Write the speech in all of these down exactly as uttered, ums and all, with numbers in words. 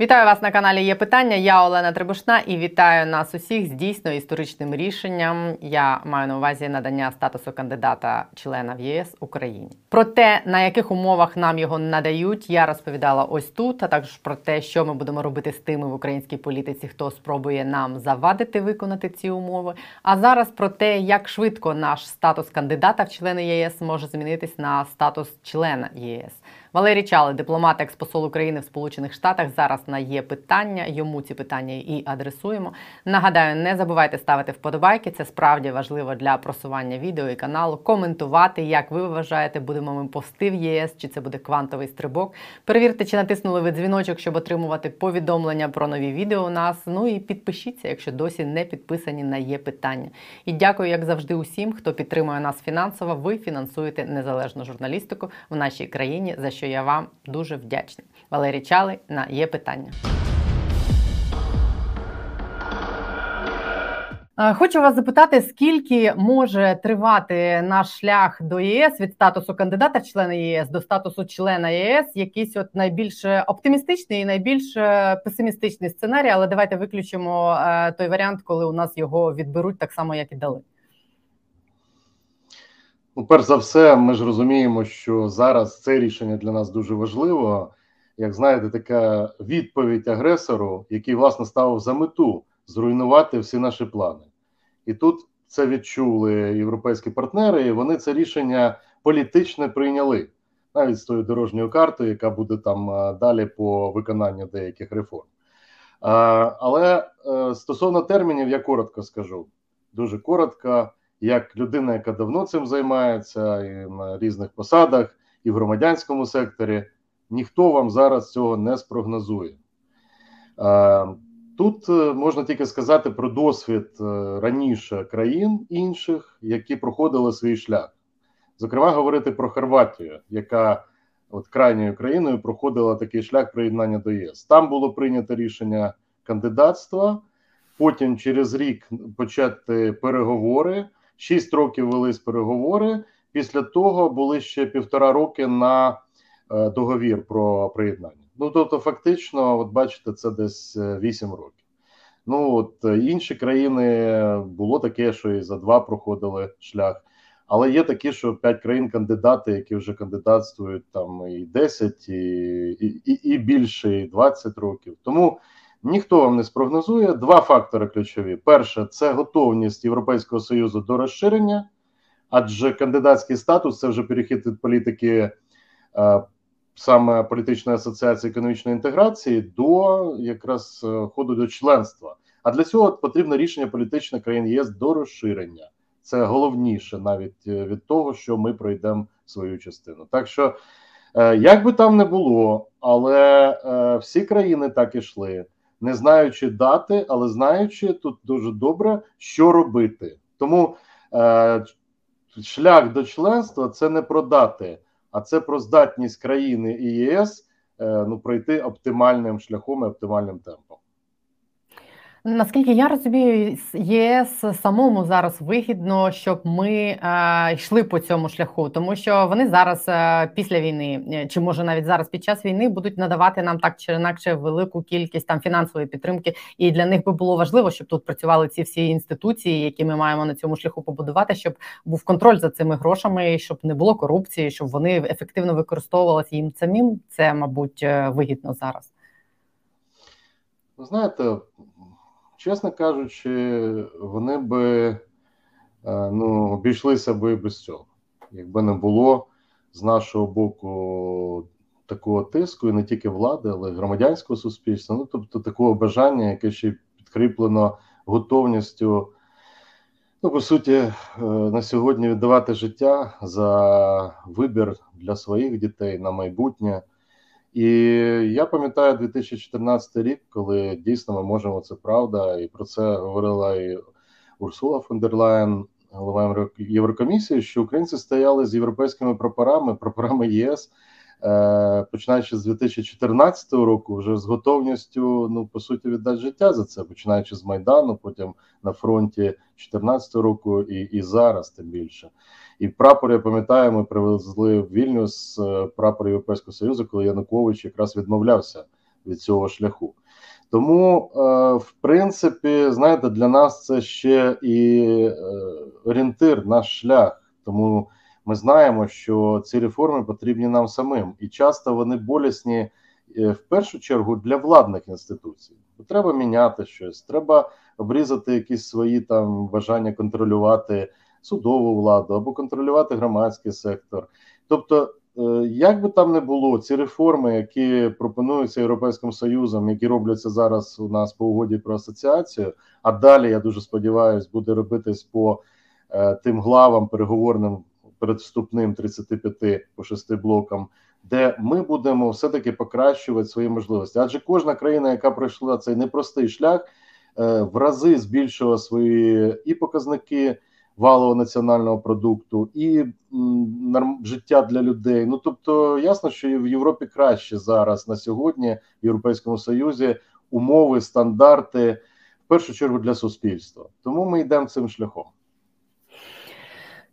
Вітаю вас на каналі «Є питання». Я Олена Требушна і вітаю нас усіх з дійсно історичним рішенням. Я маю на увазі надання статусу кандидата-члена в Є С Україні. Про те, на яких умовах нам його надають, я розповідала ось тут, а також про те, що ми будемо робити з тими в українській політиці, хто спробує нам завадити виконати ці умови. А зараз про те, як швидко наш статус кандидата в члени Є С може змінитись на статус члена Є С. Валерій Чалий, дипломат, експосол України в Сполучених Штатах, зараз на «Є питання», йому ці питання і адресуємо. Нагадаю, не забувайте ставити вподобайки, це справді важливо для просування відео і каналу, коментувати, як ви вважаєте, будемо ми повсти в Є С, чи це буде квантовий стрибок. Перевірте, чи натиснули ви дзвіночок, щоб отримувати повідомлення про нові відео у нас. Ну і підпишіться, якщо досі не підписані на «Є питання». І дякую, як завжди, усім, хто підтримує нас фінансово. Ви фінансуєте незалежну журналістику в нашій країні, за що я вам дуже вдячна. Валерій Чалий на «Є питання». Хочу вас запитати, скільки може тривати наш шлях до Є С від статусу кандидата в члени Є С до статусу члена Є С? Якийсь от найбільш оптимістичний і найбільш песимістичний сценарій, але давайте виключимо той варіант, коли у нас його відберуть так само, як і дали. Ну, перш за все, ми ж розуміємо, що зараз це рішення для нас дуже важливо. Як знаєте, така відповідь агресору, який, власне, ставив за мету зруйнувати всі наші плани. І тут це відчули європейські партнери, і вони це рішення політичне прийняли. Навіть з тою дорожньою картою, яка буде там далі по виконанню деяких реформ. Але стосовно термінів, я коротко скажу. Дуже коротко. Як людина, яка давно цим займається, і на різних посадах, і в громадянському секторі, ніхто вам зараз цього не спрогнозує. Тут можна тільки сказати про досвід раніше країн інших, які проходили свій шлях. Зокрема, говорити про Хорватію, яка от крайньою країною проходила такий шлях приєднання до Є С. Там було прийнято рішення кандидатства, потім через рік почати переговори. Шість років велись переговори, після того були ще півтора роки на договір про приєднання. Ну, тобто, фактично, от бачите, це десь вісім років. Ну, от інші країни було таке, що і за два проходили шлях. Але є такі, що п'ять країн-кандидати, які вже кандидатствують там і десять, і, і, і більше, і двадцять років. Тому ніхто вам не спрогнозує. Два фактори ключові. Перше, це готовність Європейського Союзу до розширення, адже кандидатський статус – це вже перехід від політики саме політичної асоціації економічної інтеграції до якраз ходу до членства. А для цього потрібне рішення політичних країн Є С до розширення. Це головніше навіть від того, що ми пройдемо свою частину. Так що, як би там не було, але всі країни так ішли. Не знаючи дати, але знаючи тут дуже добре, що робити. Тому е, шлях до членства – це не про дати, а це про здатність країни і Є С е, ну, пройти оптимальним шляхом і оптимальним темпом. Наскільки я розумію, Є С самому зараз вигідно, щоб ми е, йшли по цьому шляху, тому що вони зараз е, після війни, чи може навіть зараз під час війни, будуть надавати нам так чи інакше велику кількість там фінансової підтримки, і для них би було важливо, щоб тут працювали ці всі інституції, які ми маємо на цьому шляху побудувати, щоб був контроль за цими грошами, щоб не було корупції, щоб вони ефективно використовувалися їм самим. Це, мабуть, вигідно зараз. Ви знаєте, чесно кажучи, вони би ну, обійшлися би без цього, якби не було з нашого боку такого тиску, і не тільки влади, але й громадянського суспільства, ну, тобто такого бажання, яке ще підкріплено готовністю, ну, по суті, на сьогодні віддавати життя за вибір для своїх дітей на майбутнє. І я пам'ятаю дві тисячі чотирнадцятий рік, коли дійсно ми можемо, це правда, і про це говорила і Урсула фон дер Лайєн, голова Єврокомісії, що українці стояли з європейськими прапорами, прапорами Є С, починаючи з дві тисячі чотирнадцятого року, вже з готовністю, ну, по суті, віддати життя за це, починаючи з Майдану, потім на фронті дві тисячі чотирнадцятого року і, і зараз тим більше. І прапор, я пам'ятаю, ми привезли в Вільнюс прапор Європейського Союзу, коли Янукович якраз відмовлявся від цього шляху. Тому, в принципі, знаєте, для нас це ще і орієнтир, наш шлях. Тому ми знаємо, що ці реформи потрібні нам самим. І часто вони болісні, в першу чергу, для владних інституцій. Треба міняти щось, треба обрізати якісь свої там бажання контролювати судову владу або контролювати громадський сектор. Тобто, як би там не було, ці реформи, які пропонуються Європейським Союзом, які робляться зараз у нас по угоді про асоціацію, а далі, я дуже сподіваюся, буде робитись по е, тим главам переговорним передвступним тридцяти п'яти по шести блокам, де ми будемо все-таки покращувати свої можливості. Адже кожна країна, яка пройшла цей непростий шлях, е, в рази збільшила свої і показники валового національного продукту, і м, життя для людей. Ну, тобто, ясно, що в Європі краще зараз на сьогодні, в Європейському Союзі, умови, стандарти, в першу чергу для суспільства. Тому ми йдемо цим шляхом.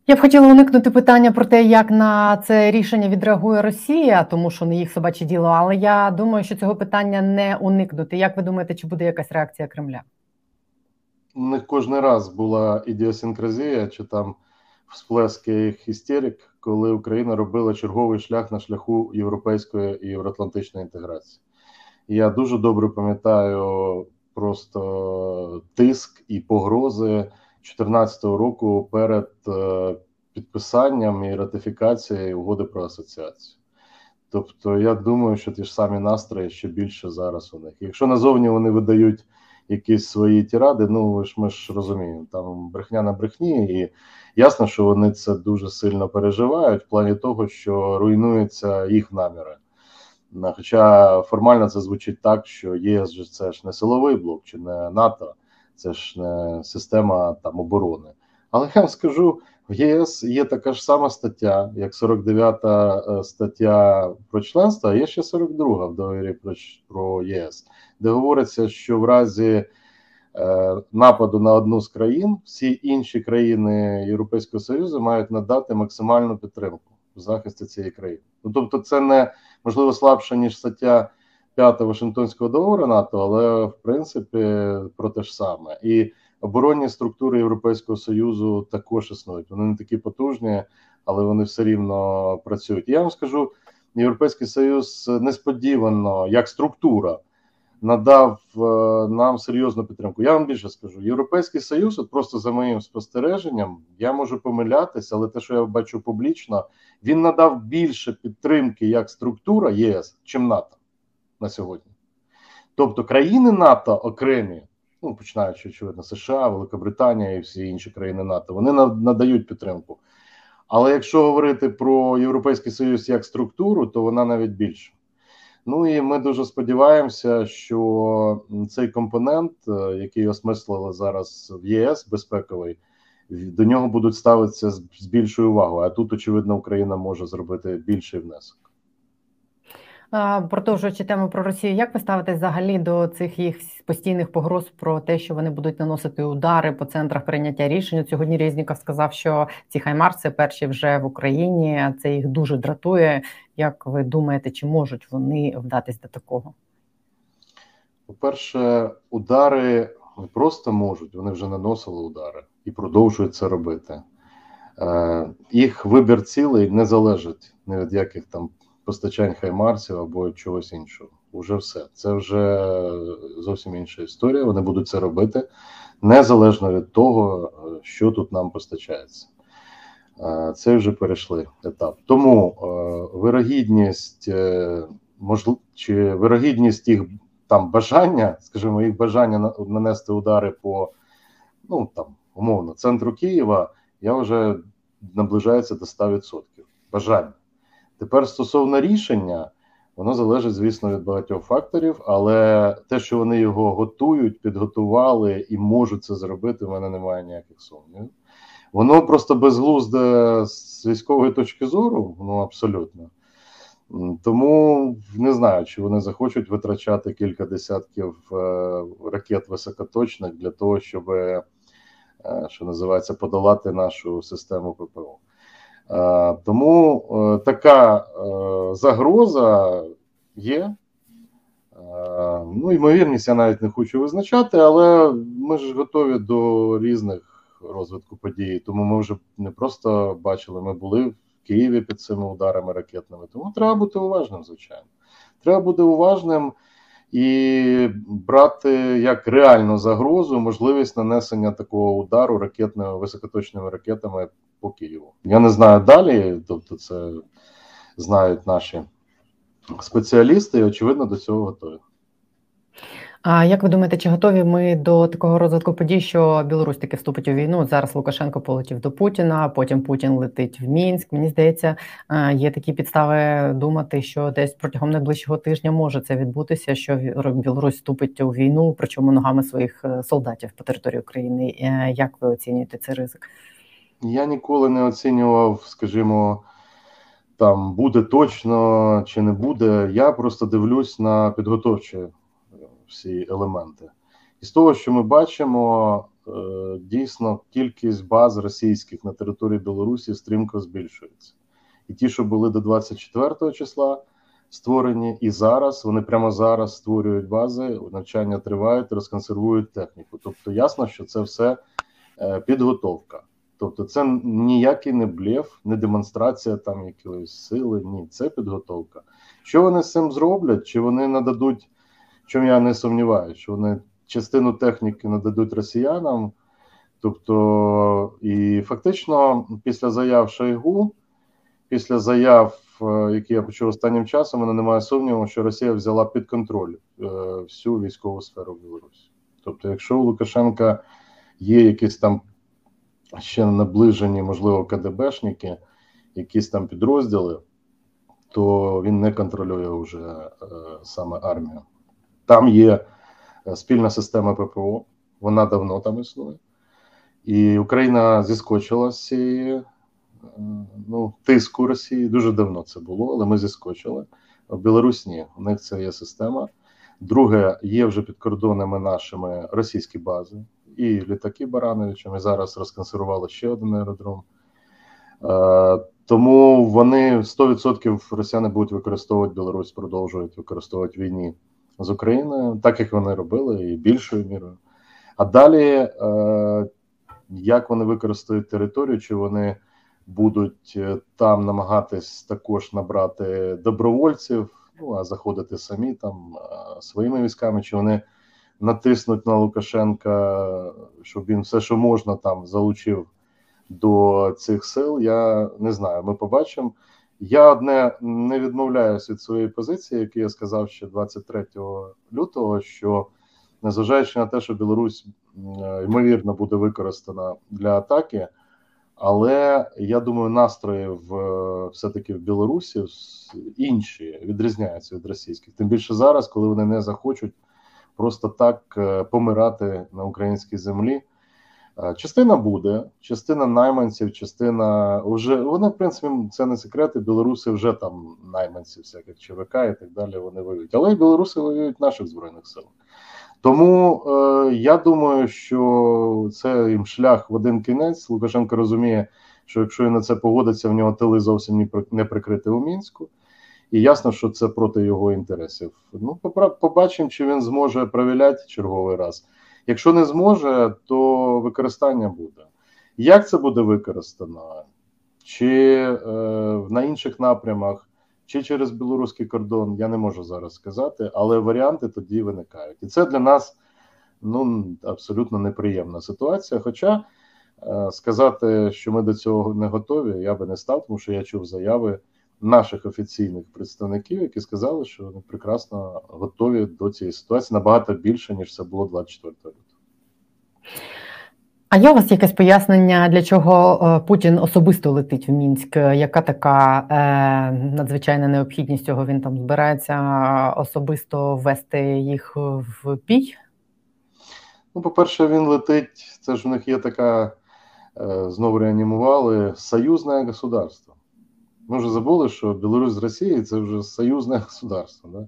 Я б хотіла уникнути питання про те, як на це рішення відреагує Росія, тому що не їх собаче діло, але я думаю, що цього питання не уникнути. Як ви думаєте, чи буде якась реакція Кремля? У них кожен раз була ідіосинкразія, чи там всплески їх істерик, коли Україна робила черговий шлях на шляху європейської і євроатлантичної інтеграції. І я дуже добре пам'ятаю просто тиск і погрози дві тисячі чотирнадцятого року перед підписанням і ратифікацією угоди про асоціацію. Тобто, я думаю, що ті ж самі настрої ще більше зараз у них. Якщо назовні вони видають якісь свої тіради, ну ж ми ж розуміємо, там брехня на брехні, і ясно, що вони це дуже сильно переживають в плані того, що руйнуються їх наміри. Хоча формально це звучить так, що ЄС же це ж не силовий блок, чи не НАТО, це ж не система там оборони. Але я вам скажу, в ЄС є така ж сама стаття, як сорок дев'ята стаття про членство, а є ще сорок друга в договорі про ЄС, де говориться, що в разі е, нападу на одну з країн, всі інші країни Європейського Союзу мають надати максимальну підтримку в захисті цієї країни. Ну, тобто це не, можливо, слабше, ніж стаття п'ята Вашингтонського договору НАТО, але, в принципі, про те ж саме. І оборонні структури Європейського Союзу також існують. Вони не такі потужні, але вони все рівно працюють. І я вам скажу, Європейський Союз несподівано, як структура, надав нам серйозну підтримку. Я вам більше скажу, Європейський Союз, от просто за моїм спостереженням, я можу помилятися, але те, що я бачу публічно, він надав більше підтримки як структура ЄС, чим НАТО на сьогодні. Тобто країни НАТО окремі, ну, починаючи, очевидно, США, Великобританія і всі інші країни НАТО, вони надають підтримку. Але якщо говорити про Європейський Союз як структуру, то вона навіть більша. Ну і ми дуже сподіваємося, що цей компонент, який осмислили зараз в ЄС, безпековий, до нього будуть ставитися з більшою увагою. А тут, очевидно, Україна може зробити більший внесок. Продовжуючи тему про Росію, як ви ставитесь взагалі до цих їх постійних погроз про те, що вони будуть наносити удари по центрах прийняття рішень? Сьогодні Резніков сказав, що ці хаймарси перші вже в Україні, це їх дуже дратує. Як ви думаєте, чи можуть вони вдатись до такого? По-перше, удари не просто можуть, вони вже наносили удари і продовжують це робити. Їх вибір цілий не залежить ні від яких там постачань хаймарсів або чогось іншого. Уже все. Це вже зовсім інша історія. Вони будуть це робити, незалежно від того, що тут нам постачається. Це вже перейшли етап. Тому вирогідність, можливо, чи вирогідність їх там бажання, скажімо, їх бажання нанести удари по, ну, там, умовно, центру Києва, я вже наближається до ста відсотків. Бажання. Тепер стосовно рішення, воно залежить, звісно, від багатьох факторів, але те, що вони його готують, підготували і можуть це зробити, в мене немає ніяких сумнівів. Воно просто безглузде з військової точки зору, ну абсолютно. Тому не знаю, чи вони захочуть витрачати кілька десятків ракет високоточних для того, щоб, що називається, подолати нашу систему ППО. Тому така загроза є, Ну, ймовірність я навіть не хочу визначати, але ми ж готові до різних розвитку подій. Тому ми вже не просто бачили, ми були в Києві під цими ударами ракетними. Тому треба бути уважним, звичайно. Треба бути уважним і брати як реальну загрозу можливість нанесення такого удару ракетними, високоточними ракетами по Києву. Я не знаю далі, тобто це знають наші спеціалісти і, очевидно, до цього готові. А як ви думаєте, чи готові ми до такого розвитку подій, що Білорусь таки вступить у війну? Зараз Лукашенко полетів до Путіна, потім Путін летить в Мінськ. Мені здається, є такі підстави думати, що десь протягом найближчого тижня може це відбутися, що Білорусь вступить у війну, причому ногами своїх солдатів по території України. Як ви оцінюєте цей ризик? Я ніколи не оцінював, скажімо, там буде точно чи не буде. Я просто дивлюсь на підготовчі всі елементи. І з того, що ми бачимо, дійсно кількість баз російських на території Білорусі стрімко збільшується. І ті, що були до двадцять четвертого числа створені, і зараз, вони прямо зараз створюють бази, навчання тривають, розконсервують техніку. Тобто ясно, що це все підготовка. Тобто це ніякий не блеф, не демонстрація там якоїсь сили, ні, це підготовка. Що вони з цим зроблять? Чи вони нададуть, чому я не сумніваюся, що вони частину техніки нададуть росіянам, тобто і фактично після заяв Шойгу, після заяв, які я почув останнім часом, мене немає сумніву, що Росія взяла під контроль е, всю військову сферу Білорусі. Тобто якщо у Лукашенка є якісь там ще наближені, можливо, КДБшники, якісь там підрозділи, то він не контролює вже е, саме армію. Там є спільна система ППО, вона давно там існує. І Україна зіскочила з цієї, ну, тиску Росії, дуже давно це було, але ми зіскочили. В Білорусі ні, у них це є система. Друге, є вже під кордонами нашими російські бази. І літаки Барановичем, і зараз розконсервували ще один аеродром. Тому вони сто відсотків росіяни будуть використовувати Білорусь, продовжують використовувати в війні з Україною, так як вони робили, і більшою мірою. А далі, як вони використають територію, чи вони будуть там намагатись також набрати добровольців, ну а заходити самі там своїми військами, чи вони натиснуть на Лукашенка, щоб він все, що можна, там залучив до цих сил, я не знаю, ми побачимо. Я одне не відмовляюсь від своєї позиції, яку я сказав ще двадцять третього лютого, що незважаючи на те, що Білорусь ймовірно буде використана для атаки, але я думаю, настрої в все-таки в Білорусі інші, відрізняються від російських. Тим більше зараз, коли вони не захочуть просто так помирати на українській землі. Частина буде, частина найманців, частина вже, вони, в принципі, це не секрети, білоруси вже там найманці всяких ЧВК і так далі вони воюють. Але і білоруси воюють наших Збройних сил. Тому е, я думаю, що це їм шлях в один кінець. Лукашенко розуміє, що якщо він на це погодиться, в нього тили зовсім не прикрити у Мінську. І ясно, що це проти його інтересів. Ну, побачимо, чи він зможе провіляти черговий раз. Якщо не зможе, то використання буде. Як це буде використано? Чи е, на інших напрямах, чи через білоруський кордон, я не можу зараз сказати, але варіанти тоді виникають. І це для нас, ну, абсолютно неприємна ситуація. Хоча е, сказати, що ми до цього не готові, я би не став, тому що я чув заяви наших офіційних представників, які сказали, що вони прекрасно готові до цієї ситуації, набагато більше, ніж це було двадцять четвертого лютого. А є у вас якесь пояснення, для чого Путін особисто летить в Мінськ? Яка така е, надзвичайна необхідність цього? Він там збирається особисто ввести їх в бій? Ну, по-перше, він летить, це ж в них є така, е, знову реанімували, союзне государство. Ми вже забули, що Білорусь з Росією – це вже союзне государство. Да?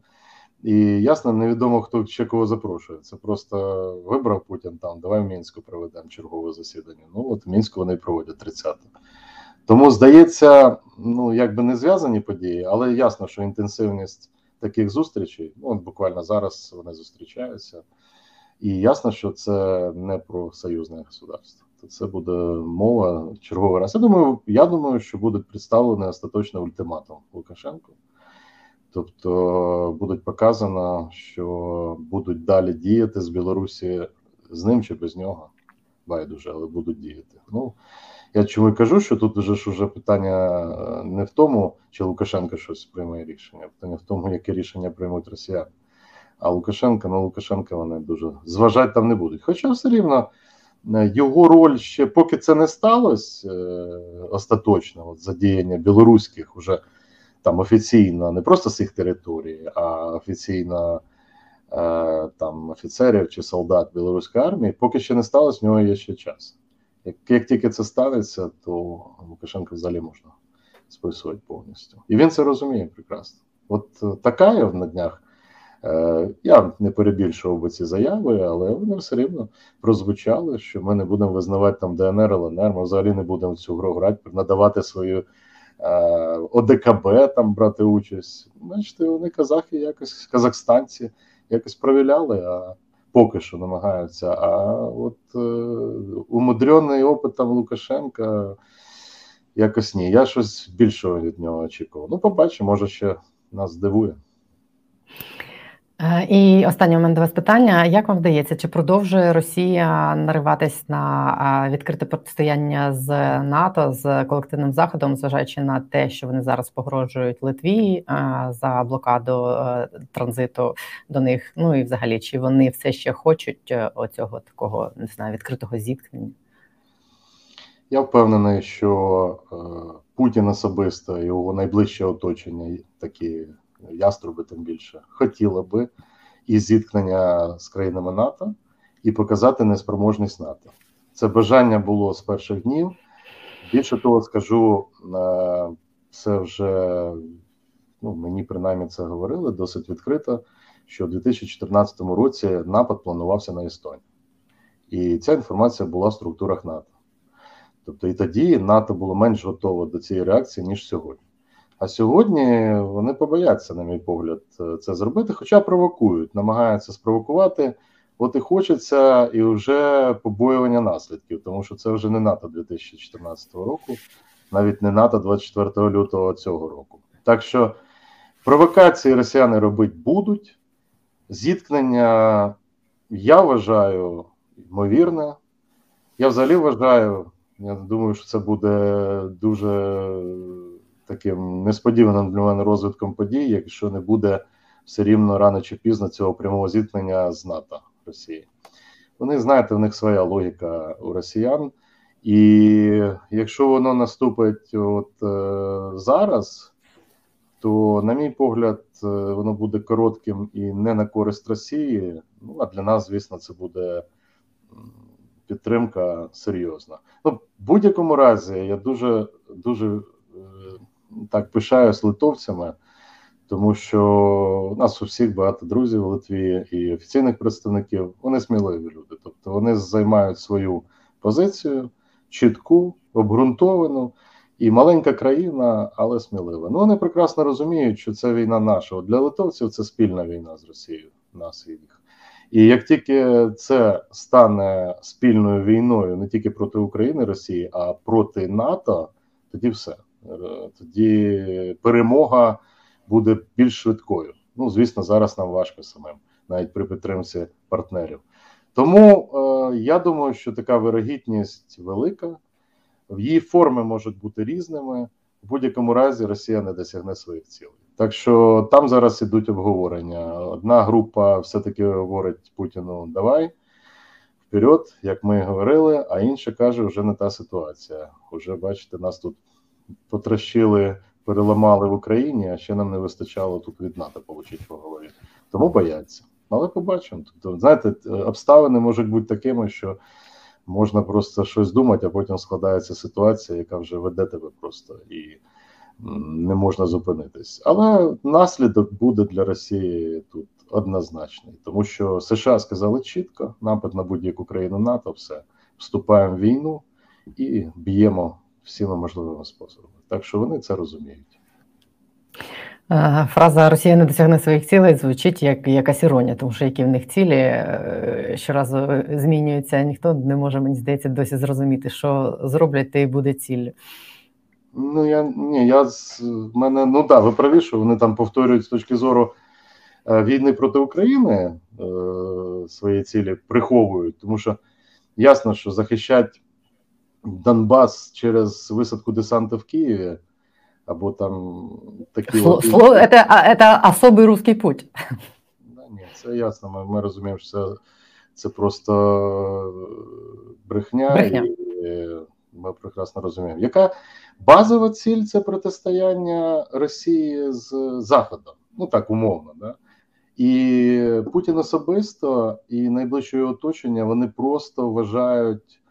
І ясно, невідомо, хто ще кого запрошує. Це просто вибрав Путін там, давай в Мінську проведемо чергове засідання. Ну от в Мінську вони проводять тридцятого. Тому, здається, ну якби не зв'язані події, але ясно, що інтенсивність таких зустрічей. От буквально зараз вони зустрічаються. І ясно, що це не про союзне государство. То це буде мова черговий раз. Я думаю, я думаю, що буде представлений остаточний ультиматум Лукашенку. Тобто буде показано, що будуть далі діяти з Білорусі, з ним чи без нього, байдуже, але будуть діяти. Ну, я чому і кажу, що тут вже ж уже питання не в тому, чи Лукашенко щось приймає рішення, питання в тому, яке рішення приймуть росіяни. А Лукашенка, ну, Лукашенка вони дуже зважати там не будуть. Хоча все рівно його роль ще, поки це не сталося остаточно, от задіяння білоруських уже там офіційно, не просто з їх території, а офіційно там офіцерів чи солдат білоруської армії, поки ще не сталося, в нього є ще час. Як, як тільки це станеться, то Лукашенка взагалі можна списувати повністю. І він це розуміє прекрасно. От така я на днях, я не перебільшував би ці заяви, але вони все рівно прозвучали, що ми не будемо визнавати там ДНР, ЛНР, ми взагалі не будемо в цю гру грати, надавати свою ОДКБ там брати участь. Значить, вони казахи якось, казахстанці якось провіляли, а поки що намагаються. А от е, умудрений опитом Лукашенка якось ні. Я щось більшого від нього очікував. Ну, побачимо, може ще нас здивує. І останній момент до вас питання. Як вам вдається, чи продовжує Росія нариватись на відкрите протистояння з НАТО, з колективним Заходом, зважаючи на те, що вони зараз погрожують Литві за блокаду транзиту до них? Ну і взагалі, чи вони все ще хочуть оцього такого, не знаю, відкритого зіткнення? Я впевнений, що Путін особисто, його найближче оточення такі яструби тим більше, хотіла би і зіткнення з країнами НАТО, і показати неспроможність НАТО. Це бажання було з перших днів. Більше того скажу, це вже, ну, мені принаймні це говорили досить відкрито, що в дві тисячі чотирнадцятому році напад планувався на Естонію. І ця інформація була в структурах НАТО. Тобто і тоді НАТО було менш готово до цієї реакції, ніж сьогодні. А сьогодні вони побояться, на мій погляд, це зробити, хоча провокують, намагаються спровокувати. От і хочеться, і вже побоювання наслідків, тому що це вже не НАТО дві тисячі чотирнадцятого року, навіть не НАТО двадцять четвертого лютого цього року. Так що провокації росіяни робити будуть. Зіткнення, я вважаю, ймовірне. Я взагалі вважаю, я думаю, що це буде дуже таким несподіваним для мене розвитком подій, якщо не буде все рівно рано чи пізно цього прямого зіткнення з НАТО Росії. Вони, знаєте, в них своя логіка у росіян, і якщо воно наступить от е, зараз, то, на мій погляд, е, воно буде коротким і не на користь Росії, ну, а для нас, звісно, це буде підтримка серйозна. Ну, в будь-якому разі, я дуже, дуже так пишаюсь литовцями, тому що у нас у всіх багато друзів в Литві і офіційних представників, вони сміливі люди, тобто вони займають свою позицію, чітку, обґрунтовану, і маленька країна, але смілива. Ну, вони прекрасно розуміють, що це війна наша. Для литовців це спільна війна з Росією, нас і їх. І як тільки це стане спільною війною не тільки проти України, Росії, а проти НАТО, тоді все. Тоді перемога буде більш швидкою. Ну, звісно, зараз нам важко самим, навіть при підтримці партнерів. Тому е, я думаю, що така вирогідність велика, її форми можуть бути різними, в будь-якому разі Росія не досягне своїх цілей. Так що там зараз ідуть обговорення. Одна група все-таки говорить Путіну «давай», вперед, як ми говорили, а інша каже, вже не та ситуація. Уже, бачите, нас тут потрощили, переламали в Україні, а ще нам не вистачало тут від НАТО получити по голові. Тому бояться. Але побачимо. Тобто, знаєте, обставини можуть бути такими, що можна просто щось думати, а потім складається ситуація, яка вже веде тебе просто і не можна зупинитись. Але наслідок буде для Росії тут однозначний. Тому що США сказали чітко, напад на будь-яку країну НАТО, все. Вступаємо в війну і б'ємо всіма можливими способами. Так що вони це розуміють. Фраза «Росія не досягне своїх цілей» звучить як якась іронія, тому що які в них цілі щоразу змінюються, ніхто не може, мені здається, досі зрозуміти, що зроблять, те й буде ціль. Ну, я, ні, я з мене, ну так, да, ви праві, що вони там повторюють з точки зору війни проти України е, свої цілі приховують, тому що ясно, що захищать Донбас через висадку десанта в Києві, або там такі... Сло, лапи... слово, це, це особий русський путь. Да, ні, це ясно, ми, ми розуміємо, що це, це просто брехня. брехня. І, і ми прекрасно розуміємо. Яка базова ціль – це протистояння Росії з Заходом. Ну так, умовно, да? І Путін особисто, і найближче його оточення, вони просто вважають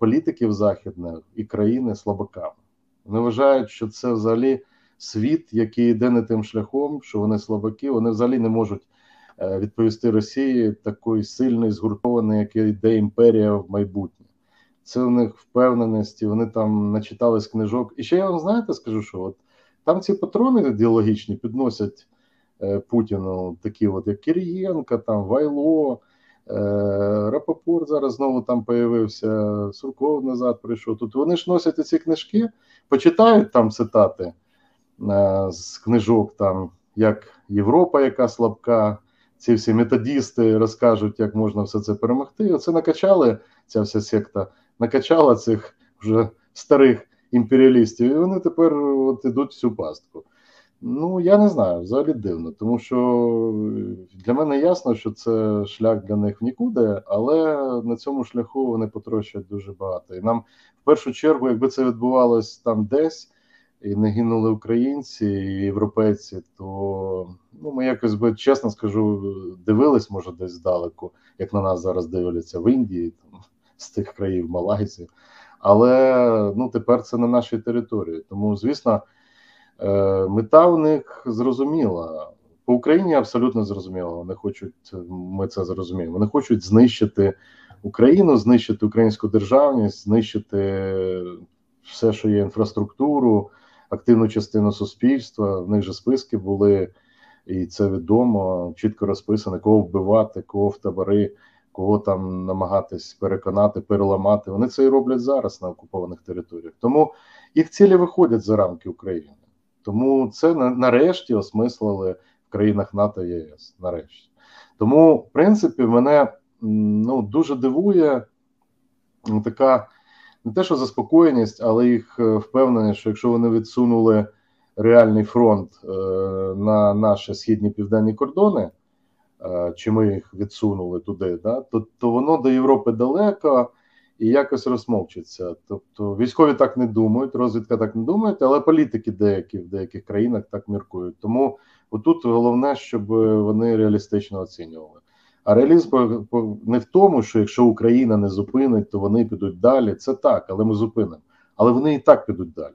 політиків західних і країни слабаками. Вони вважають, що це взагалі світ, який йде не тим шляхом, що вони слабаки, вони взагалі не можуть відповісти Росії такої сильної, згуртованої, яка йде імперія в майбутнє. Це у них впевненості, вони там начитались книжок. І ще я вам, знаєте, скажу, що от там ці патрони ідеологічні підносять Путіну такі от, як Кір'єнка, там Вайло, Рапопор зараз знову там появився, Сурков назад прийшов. Тут вони ж носять ці книжки, почитають там цитати з книжок, там як Європа, яка слабка, ці всі методісти розкажуть, як можна все це перемогти. І оце накачали, ця вся секта накачала цих вже старих імперіалістів, і вони тепер от ідуть всю пастку. Ну, я не знаю, взагалі дивно, тому що для мене ясно, що це шлях для них в нікуди, але на цьому шляху вони потрощать дуже багато. І нам, в першу чергу, якби це відбувалось там десь, і не гинули українці і європейці, то ну, ми якось би, чесно скажу, дивились, може, десь здалеку, як на нас зараз дивляться в Індії, там, з тих країв, Малайзії. Але ну, тепер це на нашій території. Тому, звісно, мета у них зрозуміла. По Україні абсолютно зрозуміло. Вони хочуть, ми це зрозуміємо, вони хочуть знищити Україну, знищити українську державність, знищити все, що є інфраструктуру, активну частину суспільства. В них же списки були, і це відомо, чітко розписано, кого вбивати, кого в табори, кого там намагатись переконати, переламати. Вони це і роблять зараз на окупованих територіях. Тому їх цілі виходять за рамки України. Тому це нарешті осмислили в країнах НАТО і ЄС. Нарешті. Тому, в принципі, мене ну, дуже дивує така, не те, що заспокоєність, але їх впевненість, що якщо вони відсунули реальний фронт е, на наші східні південні кордони, е, чи ми їх відсунули туди, да, то, то воно до Європи далеко і якось розмовчиться. Тобто військові так не думають, розвідка так не думає, але політики деякі в деяких країнах так міркують. Тому отут головне, щоб вони реалістично оцінювали. А реалізм не в тому, що якщо Україна не зупинить, то вони підуть далі. Це так, але ми зупинимо. Але вони і так підуть далі.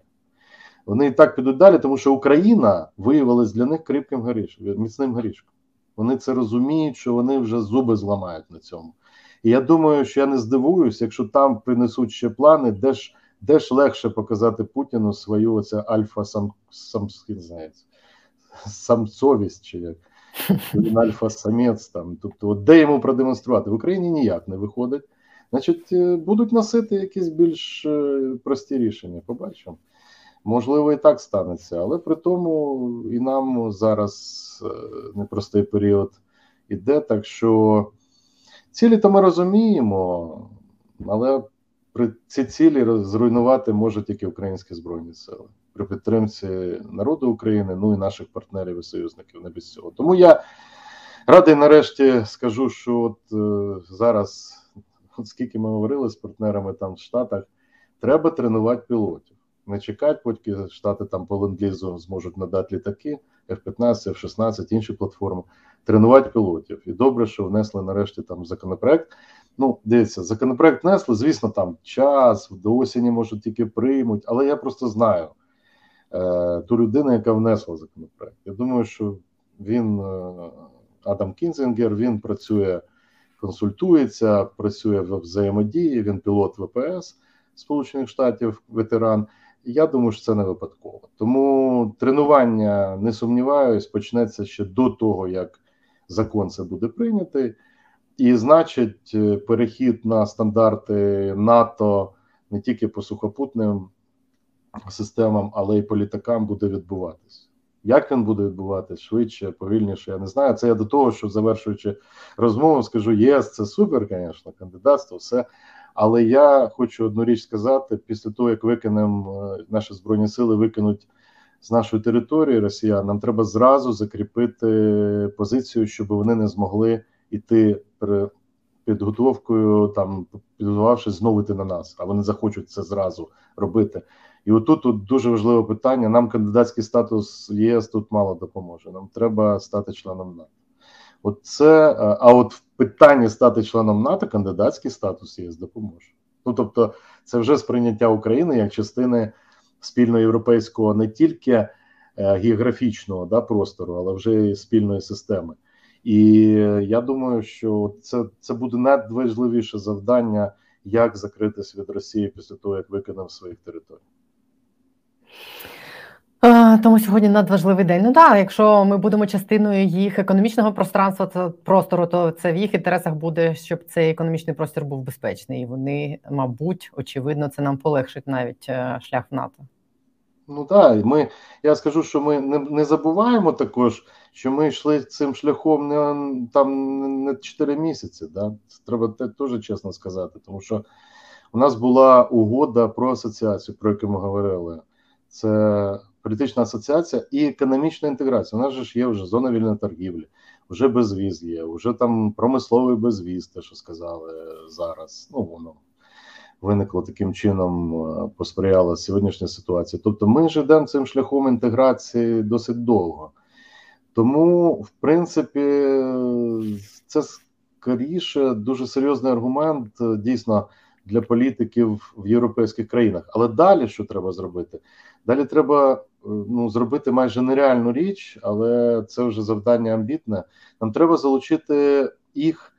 Вони і так підуть далі, тому що Україна виявилась для них кріпким горішком, міцним горішком. Вони це розуміють, що вони вже зуби зламають на цьому. І я думаю, що я не здивуюсь, якщо там принесуть ще плани, де ж, де ж легше показати Путіну свою оця альфа-самцовість, чи як він альфа-самець там. Тобто, от де йому продемонструвати? В Україні ніяк не виходить. Значить, будуть носити якісь більш прості рішення, побачимо. Можливо, і так станеться, але при тому і нам зараз непростий період іде, так що цілі-то ми розуміємо, але при ці цілі зруйнувати може тільки українські збройні сили. При підтримці народу України, ну і наших партнерів і союзників, не без цього. Тому я радий нарешті скажу, що от е, зараз, от скільки ми говорили з партнерами там в Штатах, треба тренувати пілотів. Не чекати, поки Штати там по ленд-лізу зможуть надати літаки, Ф п'ятнадцять, Ф шістнадцять, інші платформи. Тренувати пілотів. І добре, що внесли нарешті там законопроект. Ну, дивіться, законопроект внесли, звісно, там час, до осені, може, тільки приймуть, але я просто знаю е, ту людину, яка внесла законопроект. Я думаю, що він, е, Адам Кінзингер, він працює, консультується, працює в взаємодії, він пілот В П С Сполучених Штатів, ветеран. Я думаю, що це не випадково. Тому тренування, не сумніваюсь, почнеться ще до того, як закон це буде прийнятий. І, значить, перехід на стандарти НАТО не тільки по сухопутним системам, але й по літакам буде відбуватись. Як він буде відбуватись? Швидше, повільніше, я не знаю. Це я до того, що, завершуючи розмову, скажу, ЄС – це супер, звісно, кандидатство, все. Але я хочу одну річ сказати. Після того, як викинемо, наші Збройні Сили викинуть з нашої території росіян, нам треба зразу закріпити позицію, щоб вони не змогли іти підготовкою, там, підготувавшись, знову йти на нас. А вони захочуть це зразу робити. І отут тут дуже важливе питання. Нам кандидатський статус ЄС тут мало допоможе. Нам треба стати членом НАТО. От це, а от в питанні стати членом НАТО кандидатський статус ЄС допоможе. Ну, тобто, це вже сприйняття України як частини спільноєвропейського не тільки географічного, да, простору, але вже і спільної системи. І я думаю, що це, це буде надважливіше завдання, як закритись від Росії після того, як викинемо своїх територій. Тому сьогодні надважливий день. Ну так, якщо ми будемо частиною їх економічного пространства, то простору, то це в їх інтересах буде, щоб цей економічний простір був безпечний. І вони, мабуть, очевидно, це нам полегшить навіть шлях в НАТО. Ну так, ми, я скажу, що ми не, не забуваємо також, що ми йшли цим шляхом не, там, не чотири місяці. Да? Це треба теж чесно сказати, тому що у нас була угода про асоціацію, про яку ми говорили. Це політична асоціація і економічна інтеграція. У нас же ж є вже зона вільної торгівлі, вже безвіз є, вже там промисловий безвіз, те, що сказали зараз. Ну, воно виникло таким чином, посприяло сьогоднішній ситуації. Тобто ми ж йдемо цим шляхом інтеграції досить довго. Тому, в принципі, це скоріше дуже серйозний аргумент, дійсно, для політиків в європейських країнах. Але далі що треба зробити? Далі треба, ну, зробити майже нереальну річ, але це вже завдання амбітне. Нам треба залучити їх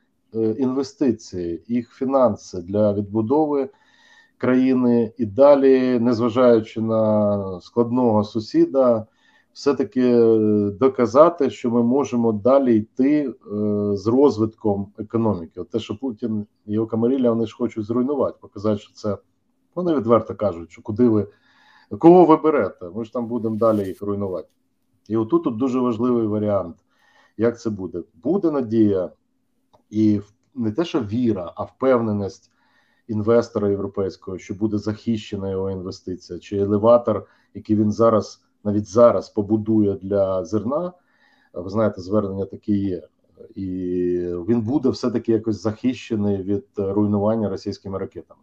інвестиції, їх фінанси для відбудови країни. І далі, незважаючи на складного сусіда, все-таки доказати, що ми можемо далі йти з розвитком економіки. От те, що Путін і його камарилля, вони ж хочуть зруйнувати, показати, що це, вони відверто кажуть, що куди ви, кого ви берете, ми ж там будемо далі їх руйнувати. І отут тут дуже важливий варіант, як це буде. Буде надія і не те, що віра, а впевненість інвестора європейського, що буде захищена його інвестиція, чи елеватор, який він зараз навіть зараз побудує для зерна, ви знаєте, звернення таке є, і він буде все-таки якось захищений від руйнування російськими ракетами.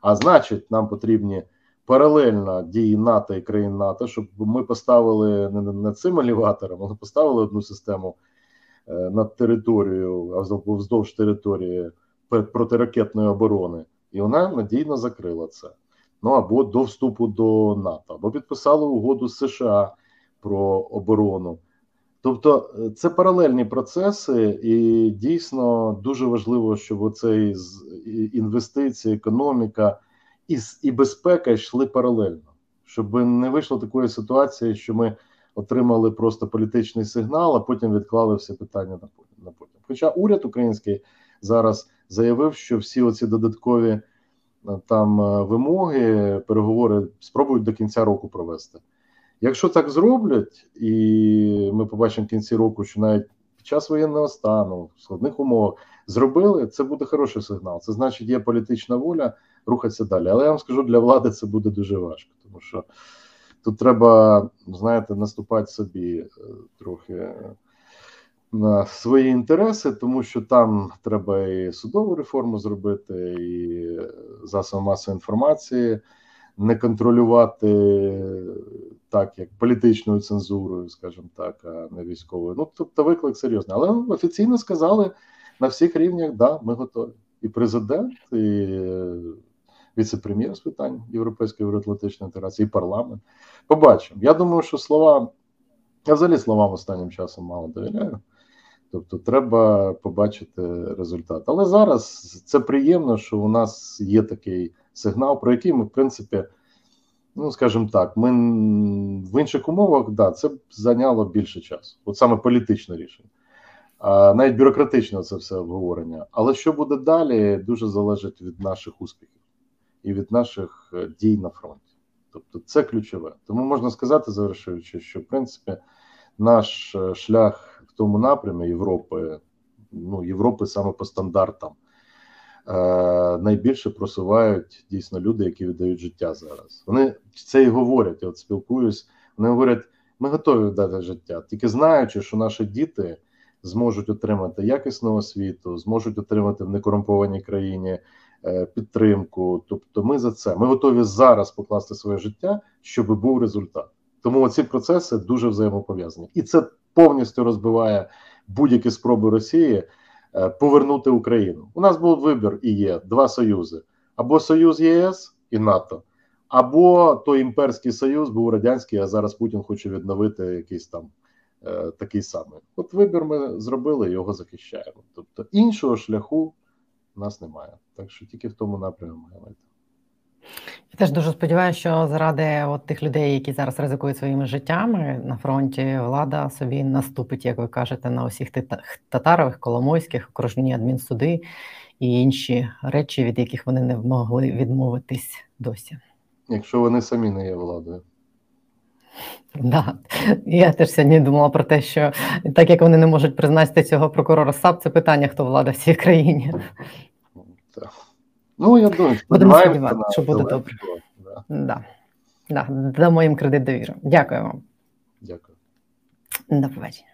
А значить, нам потрібні паралельно дії НАТО і країн НАТО, щоб ми поставили не над цим елеватором, але поставили одну систему над територією, вздовж території протиракетної оборони, і вона надійно закрила це. Ну, або до вступу до НАТО, або підписали угоду з США про оборону. Тобто це паралельні процеси, і дійсно дуже важливо, щоб оцей інвестиції, економіка і, і безпека йшли паралельно. Щоб не вийшло такої ситуації, що ми отримали просто політичний сигнал, а потім відклали всі питання на потім. Хоча уряд український зараз заявив, що всі оці додаткові там вимоги, переговори спробують до кінця року провести. Якщо так зроблять, і ми побачимо в кінці року, що навіть під час воєнного стану, в складних умовах зробили, це буде хороший сигнал. Це значить, є політична воля рухатися далі. Але я вам скажу, для влади це буде дуже важко, тому що тут треба, знаєте, наступати собі трохи на свої інтереси, тому що там треба і судову реформу зробити, і засоби масової інформації не контролювати так, як політичною цензурою, скажімо так, а не військовою. Ну, тобто виклик серйозний. Але офіційно сказали на всіх рівнях, да, ми готові. І президент, і віце-прем'єр з питань європейської євроатлантичної інтеграції, і парламент. Побачимо. Я думаю, що слова, я взагалі словам останнім часом мало довіряю. Тобто треба побачити результат. Але зараз це приємно, що у нас є такий сигнал, про який ми, в принципі, ну, скажімо так, ми в інших умовах, да, це б зайняло більше часу. От саме політичне рішення. А навіть бюрократично це все обговорення. Але що буде далі, дуже залежить від наших успіхів і від наших дій на фронті. Тобто це ключове. Тому можна сказати, завершуючи, що, в принципі, наш шлях в тому напрямі Європи, ну, Європи саме по стандартам, найбільше просувають дійсно люди, які віддають життя зараз. Вони це і говорять, я от спілкуюсь, вони говорять, ми готові віддати життя, тільки знаючи, що наші діти зможуть отримати якісну освіту, зможуть отримати в некорумпованій країні підтримку. Тобто ми за це, ми готові зараз покласти своє життя, щоб був результат. Тому ці процеси дуже взаємопов'язані. І це повністю розбиває будь-які спроби Росії повернути Україну. У нас був вибір і є два союзи. Або союз Є С і НАТО, або той імперський союз був радянський, а зараз Путін хоче відновити якийсь там е, такий самий. От вибір ми зробили, його захищаємо. Тобто іншого шляху у нас немає. Так що тільки в тому напрямі маємо йти. Я теж дуже сподіваюся, що заради от тих людей, які зараз ризикують своїми життями на фронті, влада собі наступить, як ви кажете, на усіх татарових, коломойських, окружні адмінсуди і інші речі, від яких вони не могли відмовитись досі. Якщо вони самі не є владою. Да. Я теж сьогодні думала про те, що так як вони не можуть призначити цього прокурора САП, це питання, хто влада в цій країні. Так. Ну, я думаю, будемо сподіватися, що буде добре. Да. Да. Да. Дамо їм кредит довіри. Дякую вам. Дякую. До побачення.